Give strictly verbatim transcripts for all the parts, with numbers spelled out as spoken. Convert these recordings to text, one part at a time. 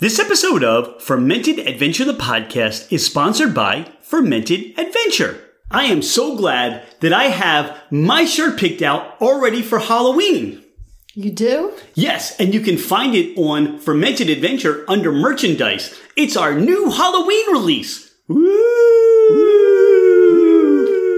This episode of Fermented Adventure, the podcast, is sponsored by Fermented Adventure. I am so glad that I have my shirt picked out already for Halloween. You do? Yes, and you can find it on Fermented Adventure under merchandise. It's our new Halloween release. Woo!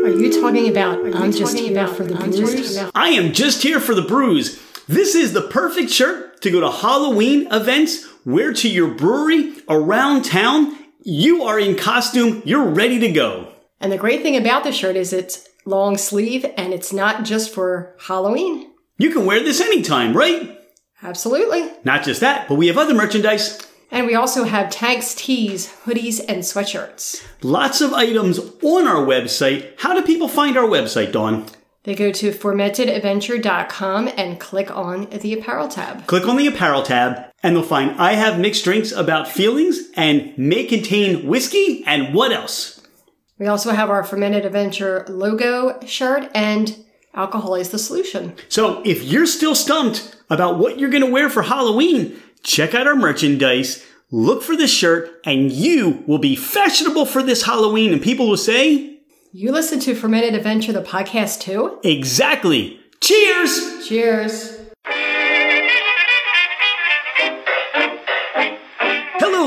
Are you talking about I'm just here for the brews? I am just here for the brews. This is the perfect shirt to go to Halloween events. We're to your brewery, around town, you are in costume, you're ready to go. And the great thing about the shirt is it's long sleeve and it's not just for Halloween. You can wear this anytime, right? Absolutely. Not just that, but we have other merchandise. And we also have tags, tees, hoodies, and sweatshirts. Lots of items on our website. How do people find our website, Dawn? They go to fermented adventure dot com and click on the apparel tab. Click on the apparel tab and they'll find I have mixed drinks about feelings and may contain whiskey and what else? We also have our Fermented Adventure logo shirt and alcohol is the solution. So if you're still stumped about what you're going to wear for Halloween, check out our merchandise, look for the shirt, and you will be fashionable for this Halloween and people will say... You listen to Fermented Adventure, the podcast, too? Exactly. Cheers! Cheers. Hello,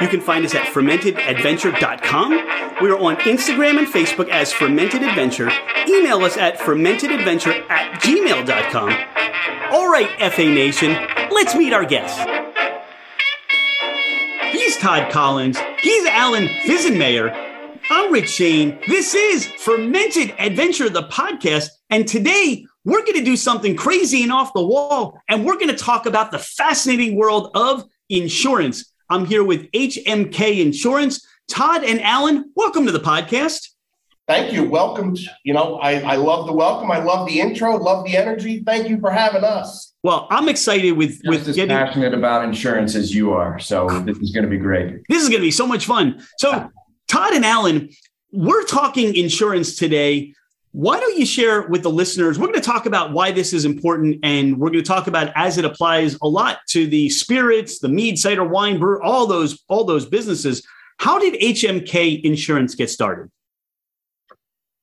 You can find us at fermented adventure dot com. We are on Instagram and Facebook as Fermented Adventure. Email us at fermented adventure at gmail dot com. All right, F A Nation, let's meet our guests. He's Todd Collins. He's Alan Pfizenmayer. I'm Rich Shane. This is Fermented Adventure, the podcast. And today, we're going to do something crazy and off the wall. And we're going to talk about the fascinating world of insurance. I'm here with H M K Insurance. Todd and Alan, welcome to the podcast. Thank you. Welcome. You know, I, I love the welcome. I love the intro. Love the energy. Thank you for having us. Well, I'm excited with, with as getting... as passionate about insurance as you are. So this is going to be great. This is going to be so much fun. So Todd and Alan, we're talking insurance today. Why don't you share with the listeners, we're going to talk about why this is important, and we're going to talk about as it applies a lot to the spirits, the mead, cider, wine, brew, all those, all those businesses. How did H M K Insurance get started?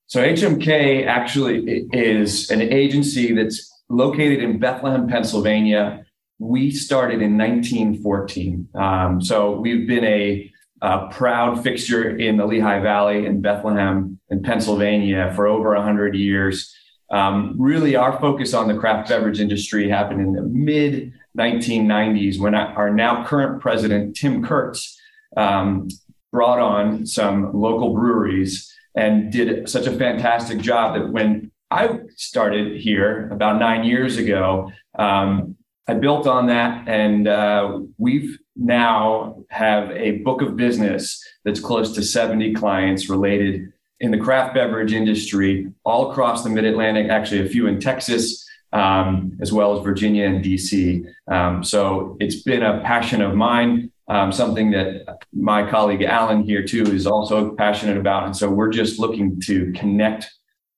So H M K actually is an agency that's located in Bethlehem, Pennsylvania. We started in nineteen fourteen. Um, so we've been a A proud fixture in the Lehigh Valley in Bethlehem in Pennsylvania for over one hundred years. Um, really, our focus on the craft beverage industry happened in the mid nineteen nineties when our now current president, Tim Kurtz, um, brought on some local breweries and did such a fantastic job that when I started here about nine years ago, um, I built on that, and uh, we've now have a book of business that's close to seventy clients related in the craft beverage industry all across the Mid-Atlantic, actually a few in Texas, um, as well as Virginia and D C. Um, so it's been a passion of mine, um, something that my colleague Alan here too is also passionate about. And so we're just looking to connect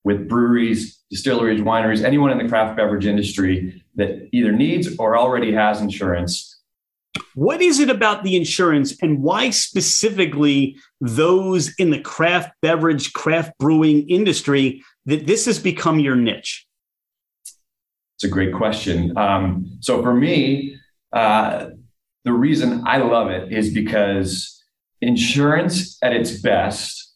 with breweries, distilleries, wineries, anyone in the craft beverage industry that either needs or already has insurance. What is it about the insurance and why specifically those in the craft beverage, craft brewing industry that this has become your niche? It's a great question. Um, so for me, uh, the reason I love it is because insurance at its best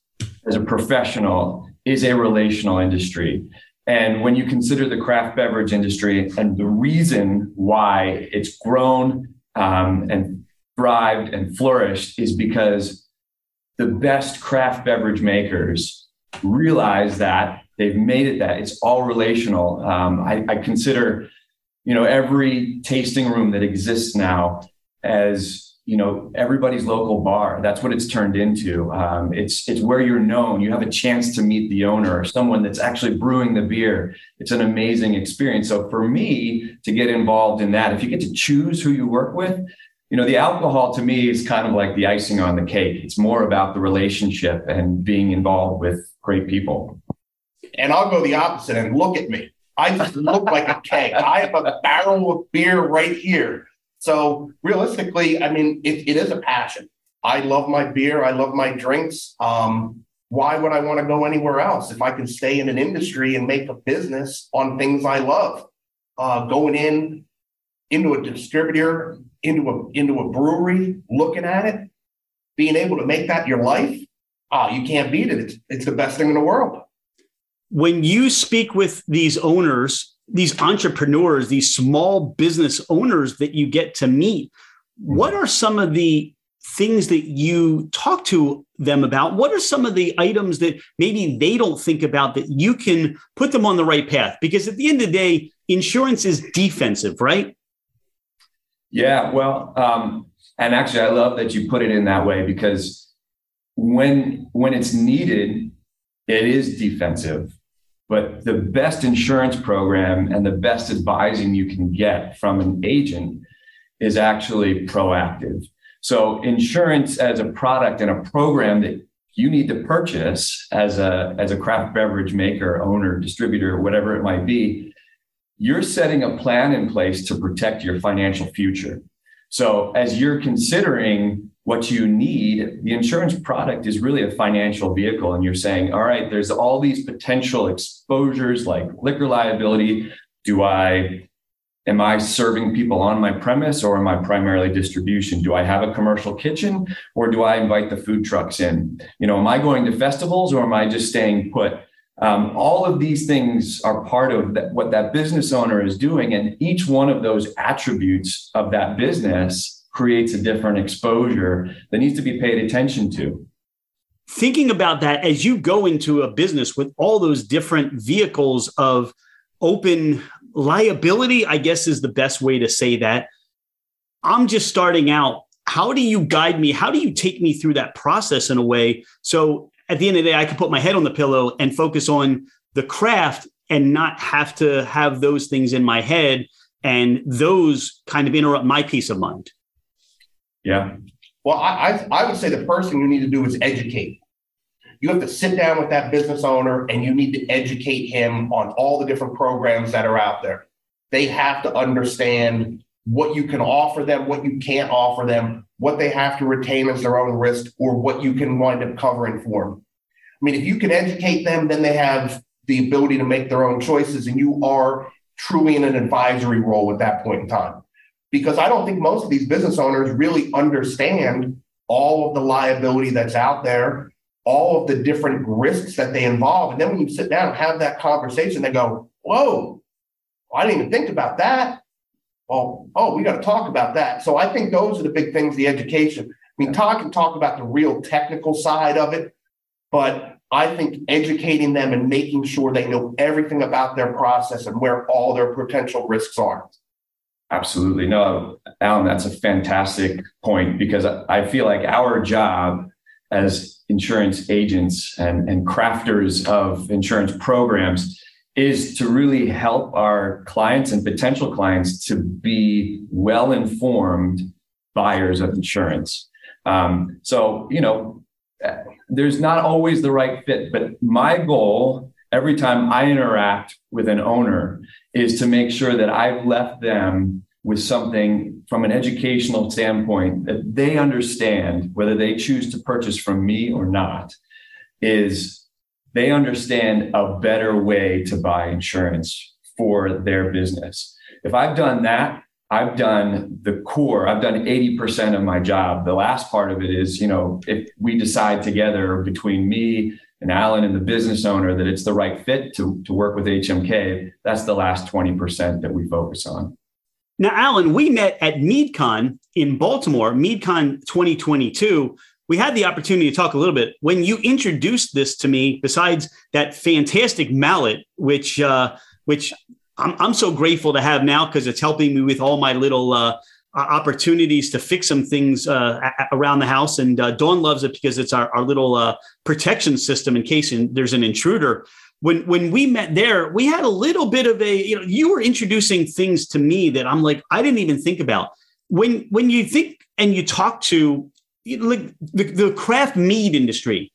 as a professional is a relational industry. And when you consider the craft beverage industry and the reason why it's grown um, and thrived and flourished is because the best craft beverage makers realize that they've made it that it's all relational. Um, I, I consider, you know, every tasting room that exists now as, you know, everybody's local bar. That's what it's turned into. Um, it's it's where you're known. You have a chance to meet the owner or someone that's actually brewing the beer. It's an amazing experience. So for me to get involved in that, if you get to choose who you work with, you know, the alcohol to me is kind of like the icing on the cake. It's more about the relationship and being involved with great people. And I'll go the opposite, and look at me. I just look like a keg. I have a barrel of beer right here. So realistically, I mean, it, it is a passion. I love my beer. I love my drinks. Um, why would I want to go anywhere else if I can stay in an industry and make a business on things I love? Uh, going in, into a distributor, into a into a brewery, looking at it, being able to make that your life, oh, you can't beat it. It's, it's the best thing in the world. When you speak with these owners, these entrepreneurs, these small business owners that you get to meet, what are some of the things that you talk to them about? What are some of the items that maybe they don't think about that you can put them on the right path? Because at the end of the day, insurance is defensive, right? Yeah, well, um, and actually, I love that you put it in that way, because when when it's needed, it is defensive. But the best insurance program and the best advising you can get from an agent is actually proactive. So insurance as a product and a program that you need to purchase as a, as a craft beverage maker, owner, distributor, whatever it might be, you're setting a plan in place to protect your financial future. So as you're considering what you need, the insurance product is really a financial vehicle. And you're saying, all right, there's all these potential exposures like liquor liability. Do I, am I serving people on my premise, or am I primarily distribution? Do I have a commercial kitchen, or do I invite the food trucks in? You know, am I going to festivals, or am I just staying put? Um, all of these things are part of that, what that business owner is doing. And each one of those attributes of that business creates a different exposure that needs to be paid attention to. Thinking about that as you go into a business with all those different vehicles of open liability, I guess is the best way to say that. I'm just starting out. How do you guide me? How do you take me through that process in a way so at the end of the day, I can put my head on the pillow and focus on the craft and not have to have those things in my head and those kind of interrupt my peace of mind? Yeah. Well, I, I I would say the first thing you need to do is educate. You have to sit down with that business owner and you need to educate him on all the different programs that are out there. They have to understand what you can offer them, what you can't offer them, what they have to retain as their own risk, or what you can wind up covering for them. I mean, if you can educate them, then they have the ability to make their own choices, and you are truly in an advisory role at that point in time. Because I don't think most of these business owners really understand all of the liability that's out there, all of the different risks that they involve. And then when you sit down and have that conversation, they go, whoa, I didn't even think about that. Well, oh, we got to talk about that. So I think those are the big things, the education. I mean, Todd can talk about the real technical side of it, but I think educating them and making sure they know everything about their process and where all their potential risks are. Absolutely. No, Alan, that's a fantastic point, because I feel like our job as insurance agents and, and crafters of insurance programs is to really help our clients and potential clients to be well-informed buyers of insurance. Um, so, you know, there's not always the right fit, but my goal every time I interact with an owner is to make sure that I've left them with something from an educational standpoint that they understand, whether they choose to purchase from me or not, is they understand a better way to buy insurance for their business. If I've done that, I've done the core, I've done eighty percent of my job. The last part of it is, you know, if we decide together between me and Alan and the business owner that it's the right fit to, to work with H M K, that's the last twenty percent that we focus on. Now, Alan, we met at MeadCon in Baltimore, MeadCon twenty twenty-two. We had the opportunity to talk a little bit. When you introduced this to me, besides that fantastic mallet, which uh, which I'm, I'm so grateful to have now because it's helping me with all my little uh, opportunities to fix some things uh, around the house. And uh, Dawn loves it because it's our, our little uh, protection system in case in, there's an intruder. When when we met there, we had a little bit of a, you know, you were introducing things to me that I'm like, I didn't even think about. When when you think and you talk to you know, like the, the craft mead industry,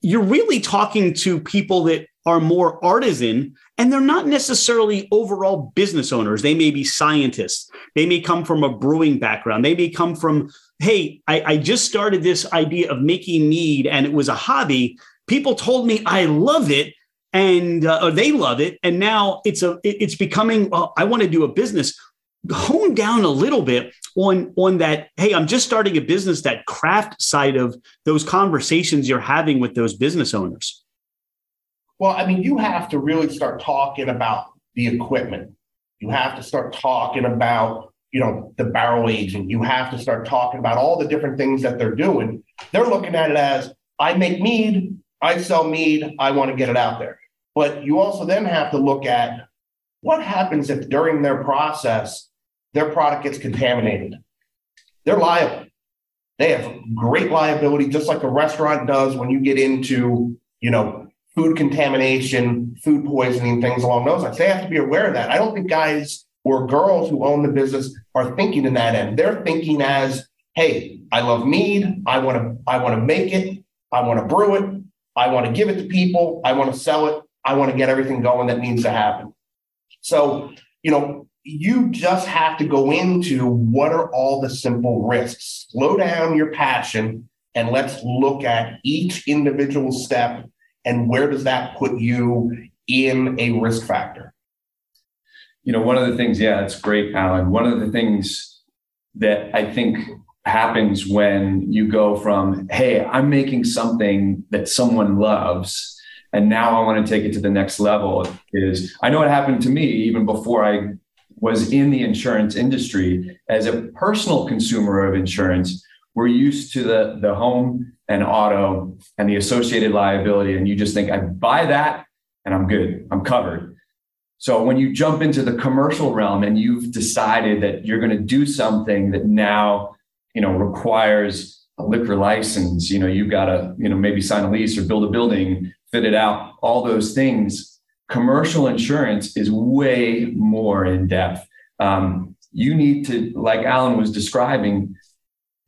you're really talking to people that are more artisan, and they're not necessarily overall business owners. They may be scientists. They may come from a brewing background. They may come from, hey, I, I just started this idea of making mead, and it was a hobby. People told me I love it. And uh, or they love it. And now it's a it's becoming, well, I want to do a business. Hone down a little bit on on that. Hey, I'm just starting a business, that craft side of those conversations you're having with those business owners. Well, I mean, you have to really start talking about the equipment. You have to start talking about, you know, the barrel aging. You have to start talking about all the different things that they're doing. They're looking at it as, I make mead, I sell mead, I want to get it out there. But you also then have to look at what happens if during their process, their product gets contaminated. They're liable. They have great liability, just like a restaurant does when you get into, you know, food contamination, food poisoning, things along those lines. They have to be aware of that. I don't think guys or girls who own the business are thinking in that end. They're thinking as, hey, I love mead. I want to, I want to make it. I want to brew it. I want to give it to people. I want to sell it. I want to get everything going that needs to happen. So, you know, you just have to go into what are all the simple risks. Slow down your passion and let's look at each individual step and where does that put you in a risk factor. You know, one of the things, yeah, that's great, Alan. One of the things that I think happens when you go from, hey, I'm making something that someone loves, and now I want to take it to the next level, is I know it happened to me even before I was in the insurance industry. As a personal consumer of insurance, we're used to the, the home and auto and the associated liability. And you just think, I buy that and I'm good, I'm covered. So when you jump into the commercial realm and you've decided that you're going to do something that now, you know, requires a liquor license, you know, you've got to, you know, maybe sign a lease or build a building, fit it out, all those things. Commercial insurance is way more in depth. Um, you need to, like Alan was describing,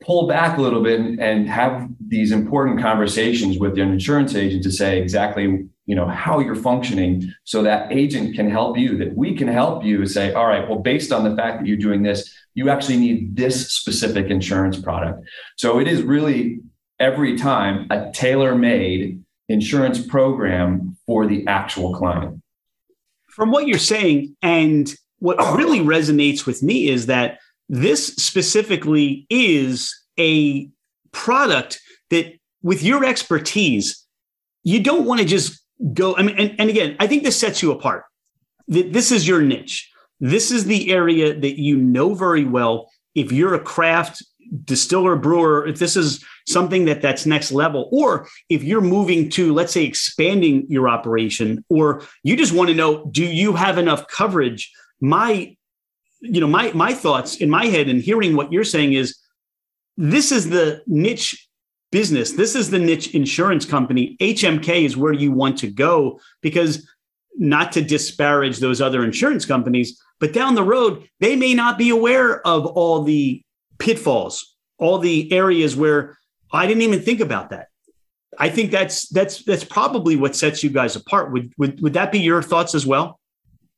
pull back a little bit and, and have these important conversations with your insurance agent to say exactly, you know, how you're functioning, so that agent can help you, that we can help you say, all right, well, based on the fact that you're doing this, you actually need this specific insurance product. So it is really every time a tailor-made insurance program for the actual client. From what you're saying, and what really resonates with me, is that this specifically is a product that with your expertise, you don't want to just go. I mean, and, and again, I think this sets you apart. This is your niche. This is the area that you know very well. If you're a craft distiller, brewer, if this is something that that's next level, or if you're moving to, let's say, expanding your operation, or you just want to know, do you have enough coverage? My, you know, my, my thoughts in my head and hearing what you're saying is, this is the niche business. This is the niche insurance company. H M K is where you want to go, because not to disparage those other insurance companies, but down the road, they may not be aware of all the pitfalls, all the areas where I didn't even think about that. I think that's that's that's probably what sets you guys apart. Would would, would that be your thoughts as well?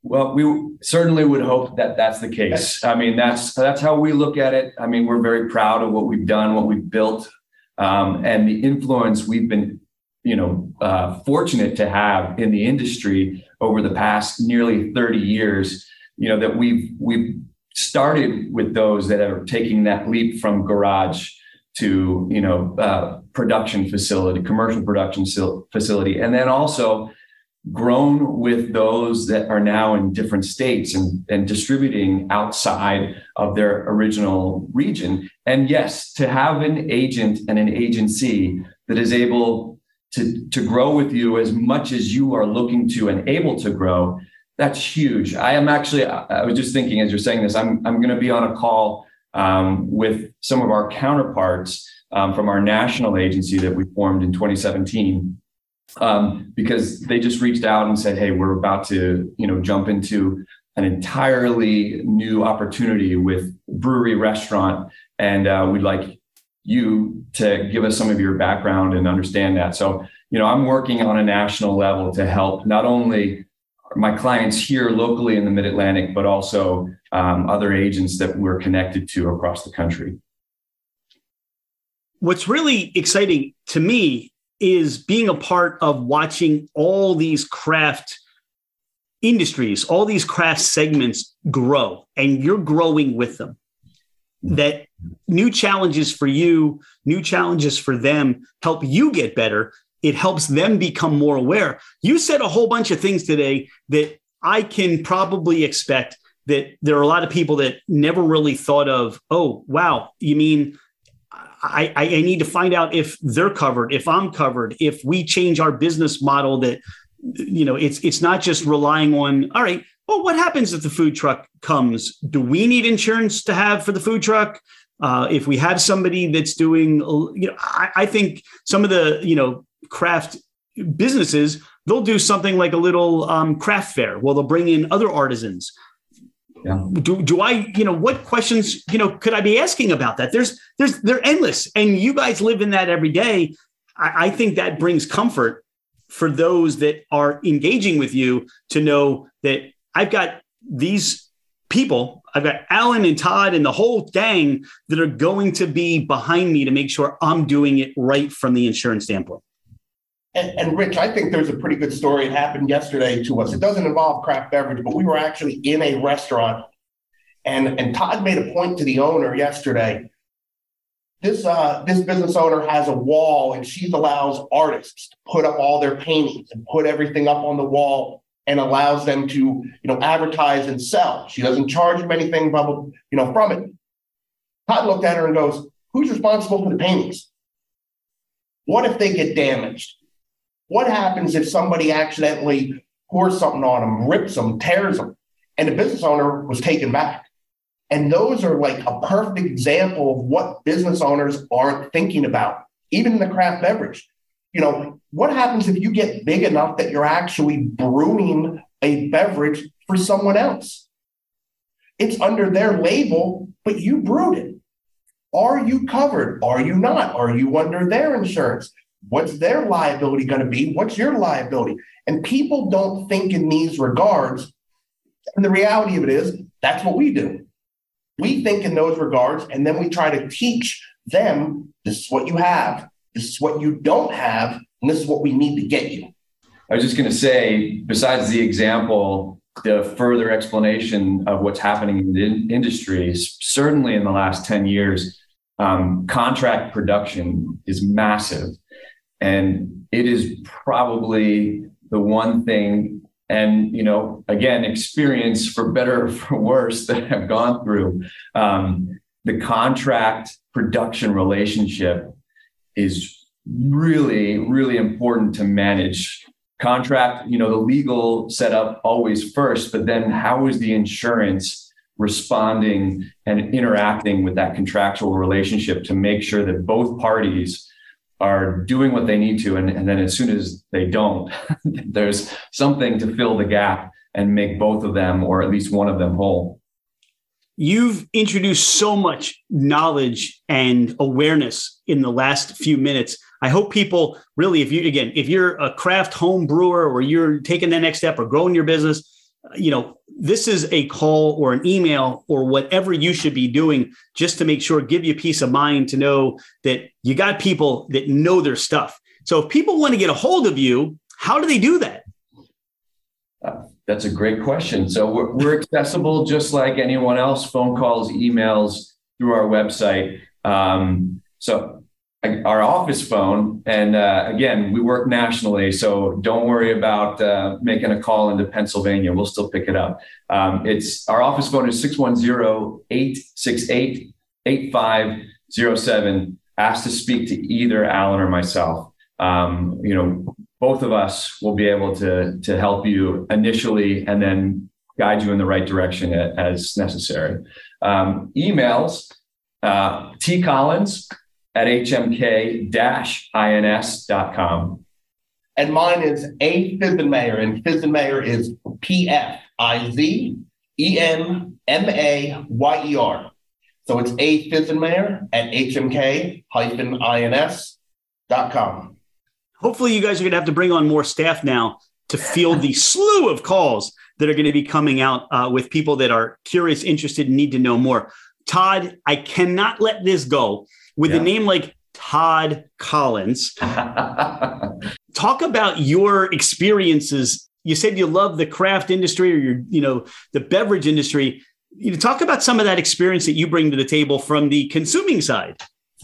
Well, we certainly would hope that that's the case. I mean, that's that's how we look at it. I mean, we're very proud of what we've done, what we've built, um, and the influence we've been, you know, uh, fortunate to have in the industry over the past nearly thirty years. You know, that we've we've started with those that are taking that leap from garage to, you know, uh, production facility, commercial production facility, and then also grown with those that are now in different states and, and distributing outside of their original region. And yes, to have an agent and an agency that is able to, to grow with you as much as you are looking to and able to grow, that's huge. I am actually, I was just thinking as you're saying this, I'm I'm going to be on a call um, with some of our counterparts um, from our national agency that we formed in twenty seventeen, um, because they just reached out and said, hey, we're about to, you know, jump into an entirely new opportunity with brewery restaurant. And uh, we'd like you to give us some of your background and understand that. So, you know, I'm working on a national level to help not only my clients here locally in the Mid-Atlantic, but also um, other agents that we're connected to across the country. What's really exciting to me is being a part of watching all these craft industries, all these craft segments grow, and you're growing with them. That new challenges for you, new challenges for them help you get better. It helps them become more aware. You said a whole bunch of things today that I can probably expect that there are a lot of people that never really thought of, oh, wow, you mean I, I, I need to find out if they're covered, if I'm covered, if we change our business model that, you know, it's it's not just relying on, all right, well, what happens if the food truck comes? Do we need insurance to have for the food truck? Uh, if we have somebody that's doing, you know, I, I think some of the, you know, craft businesses, they'll do something like a little um, craft fair. Well, they'll bring in other artisans. Yeah. Do do I, you know, what questions, you know, could I be asking about that? There's, there's, they're endless. And you guys live in that every day. I, I think that brings comfort for those that are engaging with you to know that I've got these people, I've got Alan and Todd and the whole gang that are going to be behind me to make sure I'm doing it right from the insurance standpoint. And, and Rich, I think there's a pretty good story. It happened yesterday to us. It doesn't involve craft beverage, but we were actually in a restaurant, and, and Todd made a point to the owner yesterday. This uh, this business owner has a wall, and she allows artists to put up all their paintings and put everything up on the wall, and allows them to, you know, advertise and sell. She doesn't charge them anything, you know, from it. Todd looked at her and goes, "Who's responsible for the paintings? What if they get damaged? What happens if somebody accidentally pours something on them, rips them, tears them?" And the business owner was taken back. And those are like a perfect example of what business owners aren't thinking about, even in the craft beverage. You know, what happens if you get big enough that you're actually brewing a beverage for someone else? It's under their label, but you brewed it. Are you covered? Are you not? Are you under their insurance? What's their liability going to be? What's your liability? And people don't think in these regards. And the reality of it is, that's what we do. We think in those regards, and then we try to teach them, this is what you have, this is what you don't have, and this is what we need to get you. I was just going to say, besides the example, the further explanation of what's happening in the in- industry, certainly in the last ten years, um, contract production is massive. And it is probably the one thing, and, you know, again, experience for better or for worse that I've gone through. Um, the contract production relationship is really, really important to manage. Contract, you know, the legal setup always first, but then how is the insurance responding and interacting with that contractual relationship to make sure that both parties are doing what they need to. And, and then as soon as they don't, there's something to fill the gap and make both of them, or at least one of them, whole. You've introduced so much knowledge and awareness in the last few minutes. I hope people really, if you, again, if you're a craft home brewer or you're taking the next step or growing your business, you know, this is a call or an email or whatever you should be doing just to make sure, give you peace of mind to know that you got people that know their stuff. So if people want to get a hold of you, how do they do that? Uh, that's a great question. So we're, we're accessible just like anyone else, phone calls, emails, through our website. Um, so our office phone. And uh, again, we work nationally, so don't worry about uh, making a call into Pennsylvania. We'll still pick it up. Um, it's our office phone is six one zero, eight six eight, eight five zero seven. Ask to speak to either Alan or myself. Um, you know, both of us will be able to, to help you initially and then guide you in the right direction as necessary. Um, emails, uh, t collins at h m k dash ins dot com. And mine is A. Pfizenmayer, and Pfizenmayer is P F I Z E N M A Y E R. So it's A. Pfizenmayer at h m k dash ins dot com. Hopefully you guys are going to have to bring on more staff now to field the slew of calls that are going to be coming out uh, with people that are curious, interested, and need to know more. Todd, I cannot let this go. With yeah. a name like Todd Collins, talk about your experiences. You said you love the craft industry, or your, you know, the beverage industry. You know, talk about some of that experience that you bring to the table from the consuming side.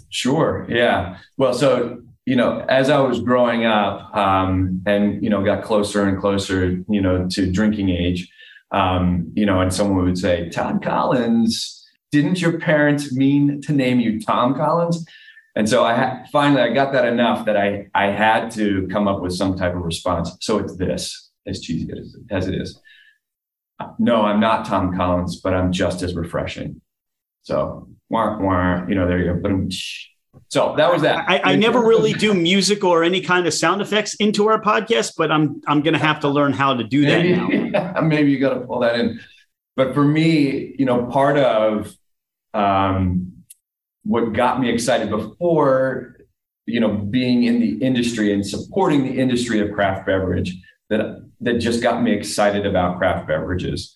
Sure. Yeah. Well, so, you know, as I was growing up um, and, you know, got closer and closer, you know, to drinking age, um, you know, and someone would say, Todd Collins, didn't your parents mean to name you Tom Collins? And so I ha- finally, I got that enough that I, I had to come up with some type of response. So it's this, as cheesy as, as it is. No, I'm not Tom Collins, but I'm just as refreshing. So, wah, wah, you know, there you go. So that was that. I, I never really do music or any kind of sound effects into our podcast, but I'm I'm going to have to learn how to do that maybe, now. Yeah, maybe you got to pull that in. But for me, you know, part of Um, what got me excited before, you know, being in the industry and supporting the industry of craft beverage, that that just got me excited about craft beverages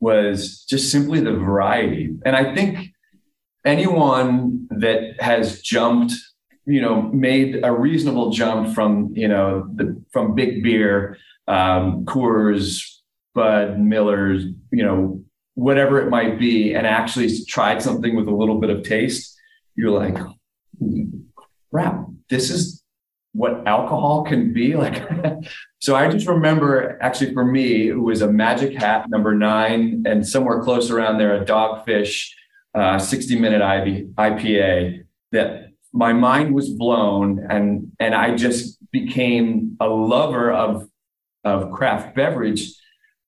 was just simply the variety. And I think anyone that has jumped, you know, made a reasonable jump from, you know, the, from big beer, um, Coors, Bud, Miller's, you know, whatever it might be, and actually tried something with a little bit of taste, you're like, crap, this is what alcohol can be like. So I just remember, actually for me, it was a Magic Hat number nine and somewhere close around there, a Dogfish uh, sixty minute I P A, that my mind was blown. And, and I just became a lover of, of craft beverage.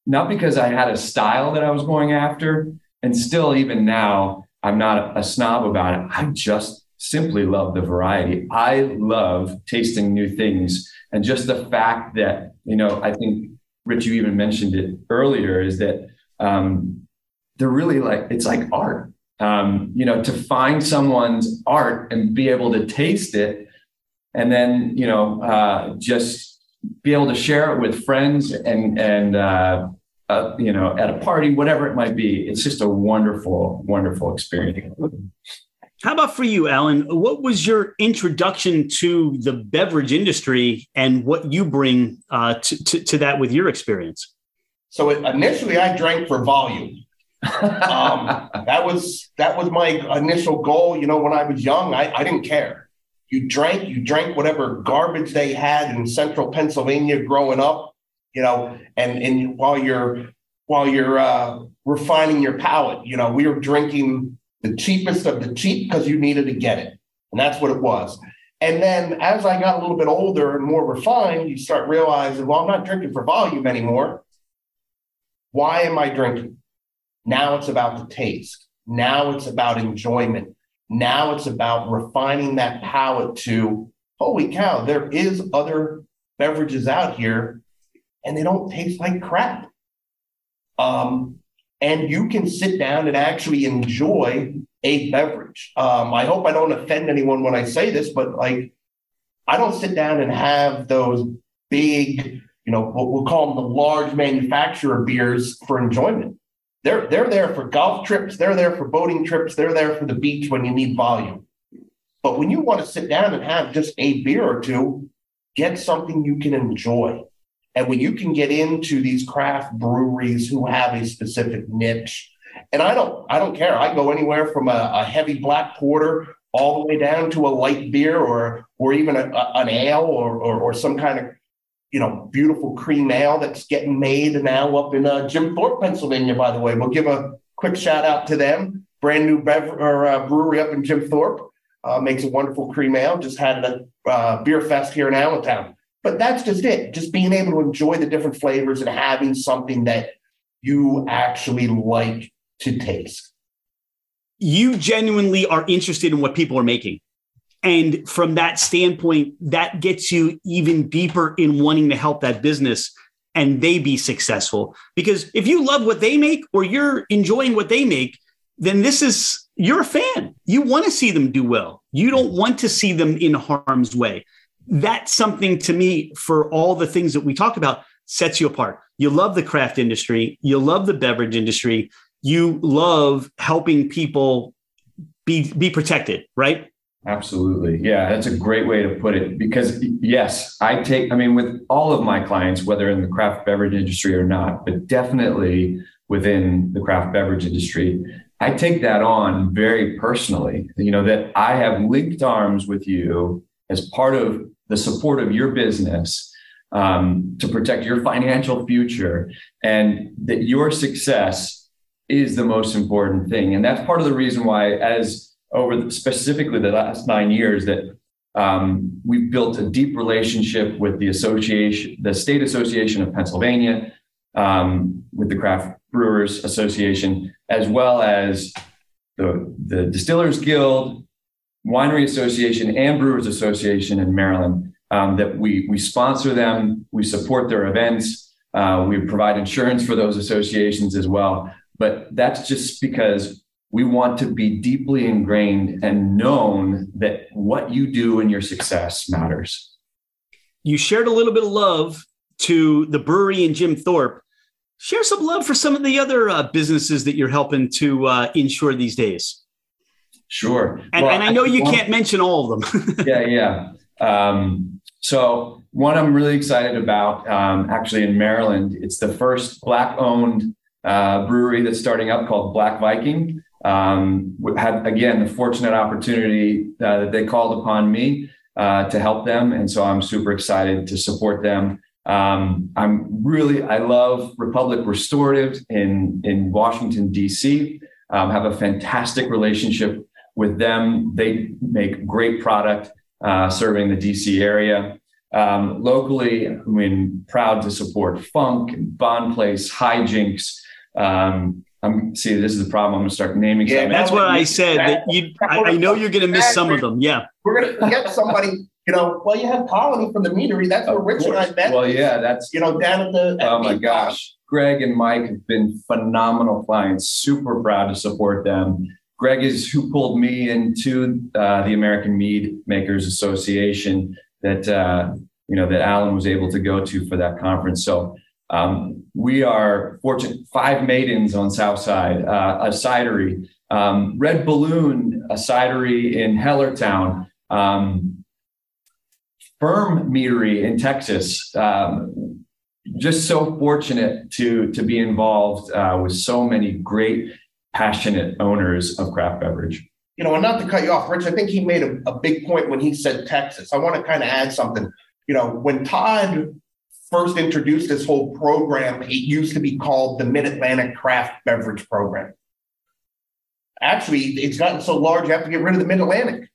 Not because I had a style that I was going after, and still even now, I'm not a snob about it. I just simply love the variety. I love tasting new things. And just the fact that, you know, I think, Rich, you even mentioned it earlier, is that um, they're really like, it's like art. Um, you know, to find someone's art and be able to taste it, and then, you know, uh, just be able to share it with friends and, and uh, uh, you know, at a party, whatever it might be. It's just a wonderful, wonderful experience. How about for you, Alan? What was your introduction to the beverage industry and what you bring uh, to, to, to that with your experience? So initially, I drank for volume. um, that was that was my initial goal. You know, when I was young, I, I didn't care. You drank, you drank whatever garbage they had in central Pennsylvania growing up, you know, and, and while you're, while you're uh, refining your palate, you know, we were drinking the cheapest of the cheap because you needed to get it. And that's what it was. And then as I got a little bit older and more refined, you start realizing, well, I'm not drinking for volume anymore. Why am I drinking? Now it's about the taste. Now it's about enjoyment. Now it's about refining that palate to, holy cow, there is other beverages out here and they don't taste like crap. Um, and you can sit down and actually enjoy a beverage. Um, I hope I don't offend anyone when I say this, but like, I don't sit down and have those big, you know, we'll, we'll call them the large manufacturer beers for enjoyment. They're, they're there for golf trips. They're there for boating trips. They're there for the beach when you need volume. But when you want to sit down and have just a beer or two, get something you can enjoy. And when you can get into these craft breweries who have a specific niche, and I don't, I don't care. I go anywhere from a, a heavy black porter all the way down to a light beer or or even a, a, an ale or, or or some kind of, you know, beautiful cream ale that's getting made now up in uh, Jim Thorpe, Pennsylvania, by the way. We'll give a quick shout out to them. Brand new bev- or, uh, brewery up in Jim Thorpe. Uh, makes a wonderful cream ale. Just had a uh, beer fest here in Allentown. But that's just it. Just being able to enjoy the different flavors and having something that you actually like to taste. You genuinely are interested in what people are making. And from that standpoint, that gets you even deeper in wanting to help that business and they be successful. Because if you love what they make or you're enjoying what they make, then this is, you're a fan. You want to see them do well. You don't want to see them in harm's way. That's something to me, for all the things that we talk about, sets you apart. You love the craft industry. You love the beverage industry. You love helping people be, be protected, right? Absolutely. Yeah, that's a great way to put it, because yes, I take, I mean, with all of my clients, whether in the craft beverage industry or not, but definitely within the craft beverage industry, I take that on very personally, you know, that I have linked arms with you as part of the support of your business, um, to protect your financial future, and that your success is the most important thing. And that's part of the reason why, as over the, specifically the last nine years that um, we've built a deep relationship with the association, the State Association of Pennsylvania, um, with the Craft Brewers Association, as well as the, the Distillers Guild, Winery Association, and Brewers Association in Maryland, um, that we, we sponsor them, we support their events, uh, we provide insurance for those associations as well. But that's just because we want to be deeply ingrained and known that what you do and your success matters. You shared a little bit of love to the brewery and Jim Thorpe. Share some love for some of the other uh, businesses that you're helping to uh, insure these days. Sure. And, well, and I know I, you one, can't mention all of them. yeah, yeah. Um, so one I'm really excited about, um, actually in Maryland, it's the first Black-owned uh, brewery that's starting up called Black Viking. Um, had, again, the fortunate opportunity uh, that they called upon me uh, to help them. And so I'm super excited to support them. Um, I'm really, I love Republic Restoratives in, in Washington, D C. Um, have a fantastic relationship with them. They make great product uh, serving the D C area. Um, locally, I mean, proud to support Funk, Bond Place, Hijinks. Um, I'm see. This is the problem. I'm gonna start naming. Yeah, some. that's what I said. That you, I, I know you're gonna miss some of them. Yeah, we're gonna forget somebody. You know, well, you have Colony from the Meadery. That's where Rich and I met. Well, yeah, that's you know down at the. At oh my gosh, Greg and Mike have been phenomenal clients. Super proud to support them. Greg is who pulled me into uh, the American Mead Makers Association that uh, you know that Alan was able to go to for that conference. So. Um, we are fortunate. Five Maidens on Southside, uh, a cidery, um, Red Balloon, a cidery in Hellertown, um, Firm Meadery in Texas. Um, just so fortunate to, to be involved uh, with so many great, passionate owners of craft beverage. You know, and not to cut you off, Rich, I think he made a, a big point when he said Texas. I want to kind of add something. You know, when Todd first introduced this whole program, it used to be called the Mid-Atlantic Craft Beverage Program. Actually, it's gotten so large, you have to get rid of the Mid-Atlantic.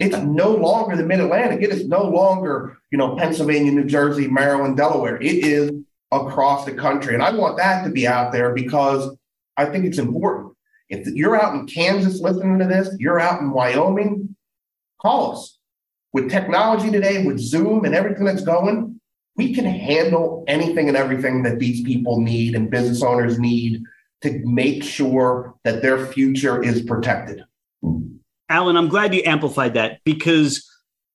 It's no longer the Mid-Atlantic. It is no longer, you know, Pennsylvania, New Jersey, Maryland, Delaware. It is across the country. And I want that to be out there because I think it's important. If you're out in Kansas listening to this, you're out in Wyoming, call us. With technology today, with Zoom and everything that's going, we can handle anything and everything that these people need and business owners need to make sure that their future is protected. Alan, I'm glad you amplified that, because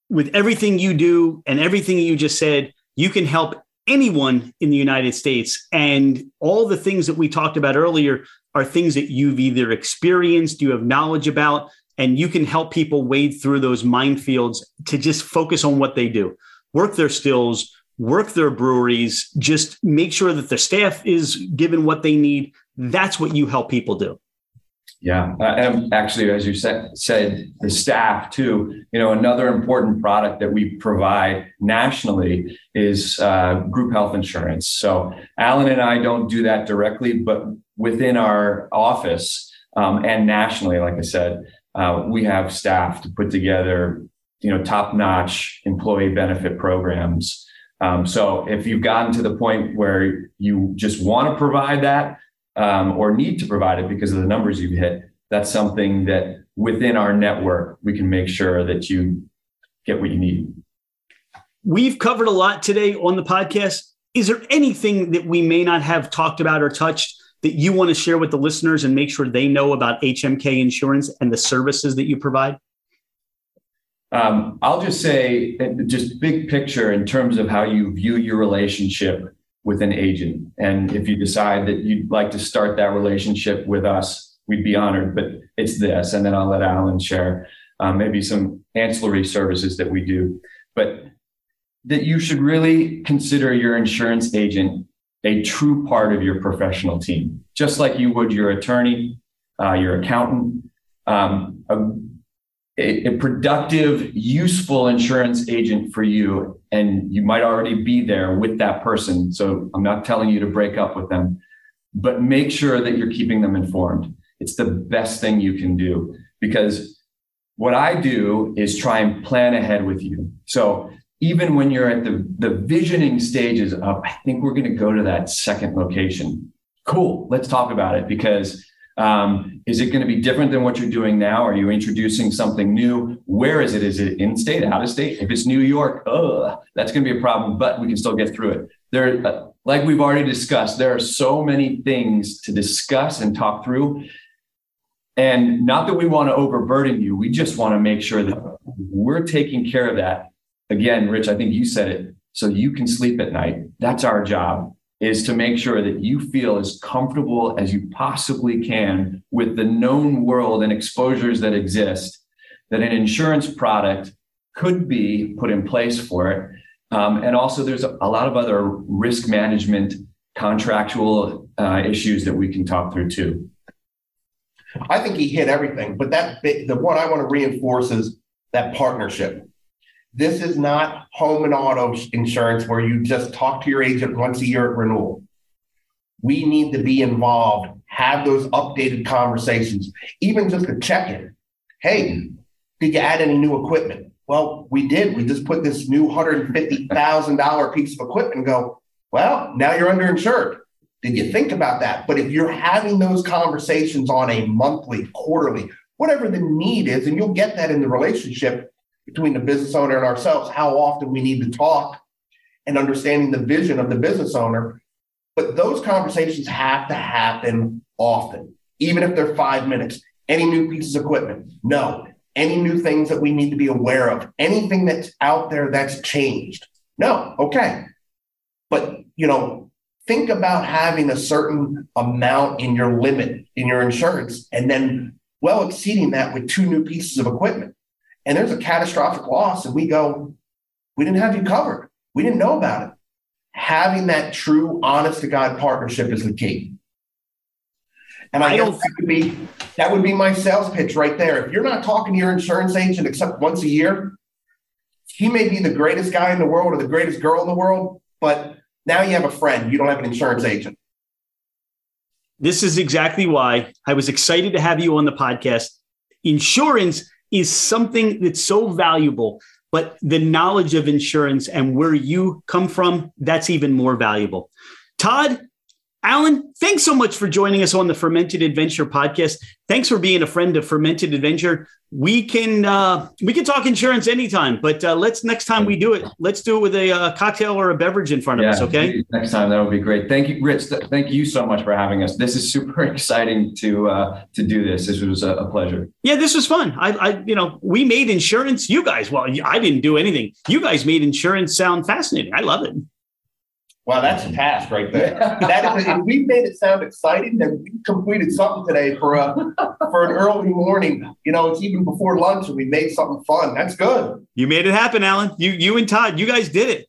with everything you do and everything you just said, you can help anyone in the United States. And all the things that we talked about earlier are things that you've either experienced, you have knowledge about, and you can help people wade through those minefields to just focus on what they do, work their stills, work their breweries, just make sure that their staff is given what they need. That's what you help people do. Yeah. Uh, and actually, as you said, said, the staff too, you know, another important product that we provide nationally is uh, group health insurance. So Alan and I don't do that directly, but within our office um, and nationally, like I said, uh, we have staff to put together, you know, top-notch employee benefit programs. Um, so if you've gotten to the point where you just want to provide that, Um, or need to provide it because of the numbers you've hit, that's something that within our network, we can make sure that you get what you need. We've covered a lot today on the podcast. Is there anything that we may not have talked about or touched that you want to share with the listeners and make sure they know about H M K Insurance and the services that you provide? Um, I'll just say, just big picture in terms of how you view your relationship with an agent. And if you decide that you'd like to start that relationship with us, we'd be honored, but it's this. And then I'll let Alan share um, maybe some ancillary services that we do, but that you should really consider your insurance agent a true part of your professional team, just like you would your attorney, uh, your accountant. Um, a, a productive, useful insurance agent for you. And you might already be there with that person. So I'm not telling you to break up with them, but make sure that you're keeping them informed. It's the best thing you can do, because what I do is try and plan ahead with you. So even when you're at the, the visioning stages of, I think we're going to go to that second location. Cool. Let's talk about it, because Um, is it going to be different than what you're doing now? Are you introducing something new? Where is it? Is it in state, out of state? If it's New York, ugh, that's going to be a problem, but we can still get through it. There, uh, like we've already discussed, there are so many things to discuss and talk through. And not that we want to overburden you. We just want to make sure that we're taking care of that. Again, Rich, I think you said it, so you can sleep at night. That's our job, is to make sure that you feel as comfortable as you possibly can with the known world and exposures that exist, that an insurance product could be put in place for it. Um, and also there's a lot of other risk management contractual uh, issues that we can talk through too. I think he hit everything, but that bit, the one I want to reinforce is that partnership. This is not home and auto insurance where you just talk to your agent once a year at renewal. We need to be involved, have those updated conversations, even just a check-in. Hey, did you add any new equipment? Well, we did. We just put this new one hundred fifty thousand dollars piece of equipment and go, well, now you're underinsured. Did you think about that? But if you're having those conversations on a monthly, quarterly, whatever the need is, and you'll get that in the relationship between the business owner and ourselves, how often we need to talk and understanding the vision of the business owner. But those conversations have to happen often, even if they're five minutes. Any new pieces of equipment? No. Any new things that we need to be aware of? Anything that's out there that's changed? No. Okay. But, you know, think about having a certain amount in your limit, in your insurance, and then well exceeding that with two new pieces of equipment. And there's a catastrophic loss and we go, we didn't have you covered. We didn't know about it. Having that true, honest to God partnership is the key. And I, I guess that would be, that would be my sales pitch right there. If you're not talking to your insurance agent, except once a year, he may be the greatest guy in the world or the greatest girl in the world, but now you have a friend, you don't have an insurance agent. This is exactly why I was excited to have you on the podcast. Insurance is something that's so valuable, but the knowledge of insurance and where you come from, that's even more valuable. Todd, Alan, thanks so much for joining us on the Fermented Adventure podcast. Thanks for being a friend of Fermented Adventure. We can uh, we can talk insurance anytime, but uh, let's next time we do it, let's do it with a uh, cocktail or a beverage in front of yeah, us, okay? Next time, that would be great. Thank you, Rich. Th- thank you so much for having us. This is super exciting to uh, to do this. This was a, a pleasure. Yeah, this was fun. I, I, you know, we made insurance. You guys, well, I didn't do anything. You guys made insurance sound fascinating. I love it. Wow, that's a task right there. That is, if we made it sound exciting, then we completed something today for a for an early morning. You know, it's even before lunch, and we made something fun. That's good. You made it happen, Alan. You you and Todd, you guys did it.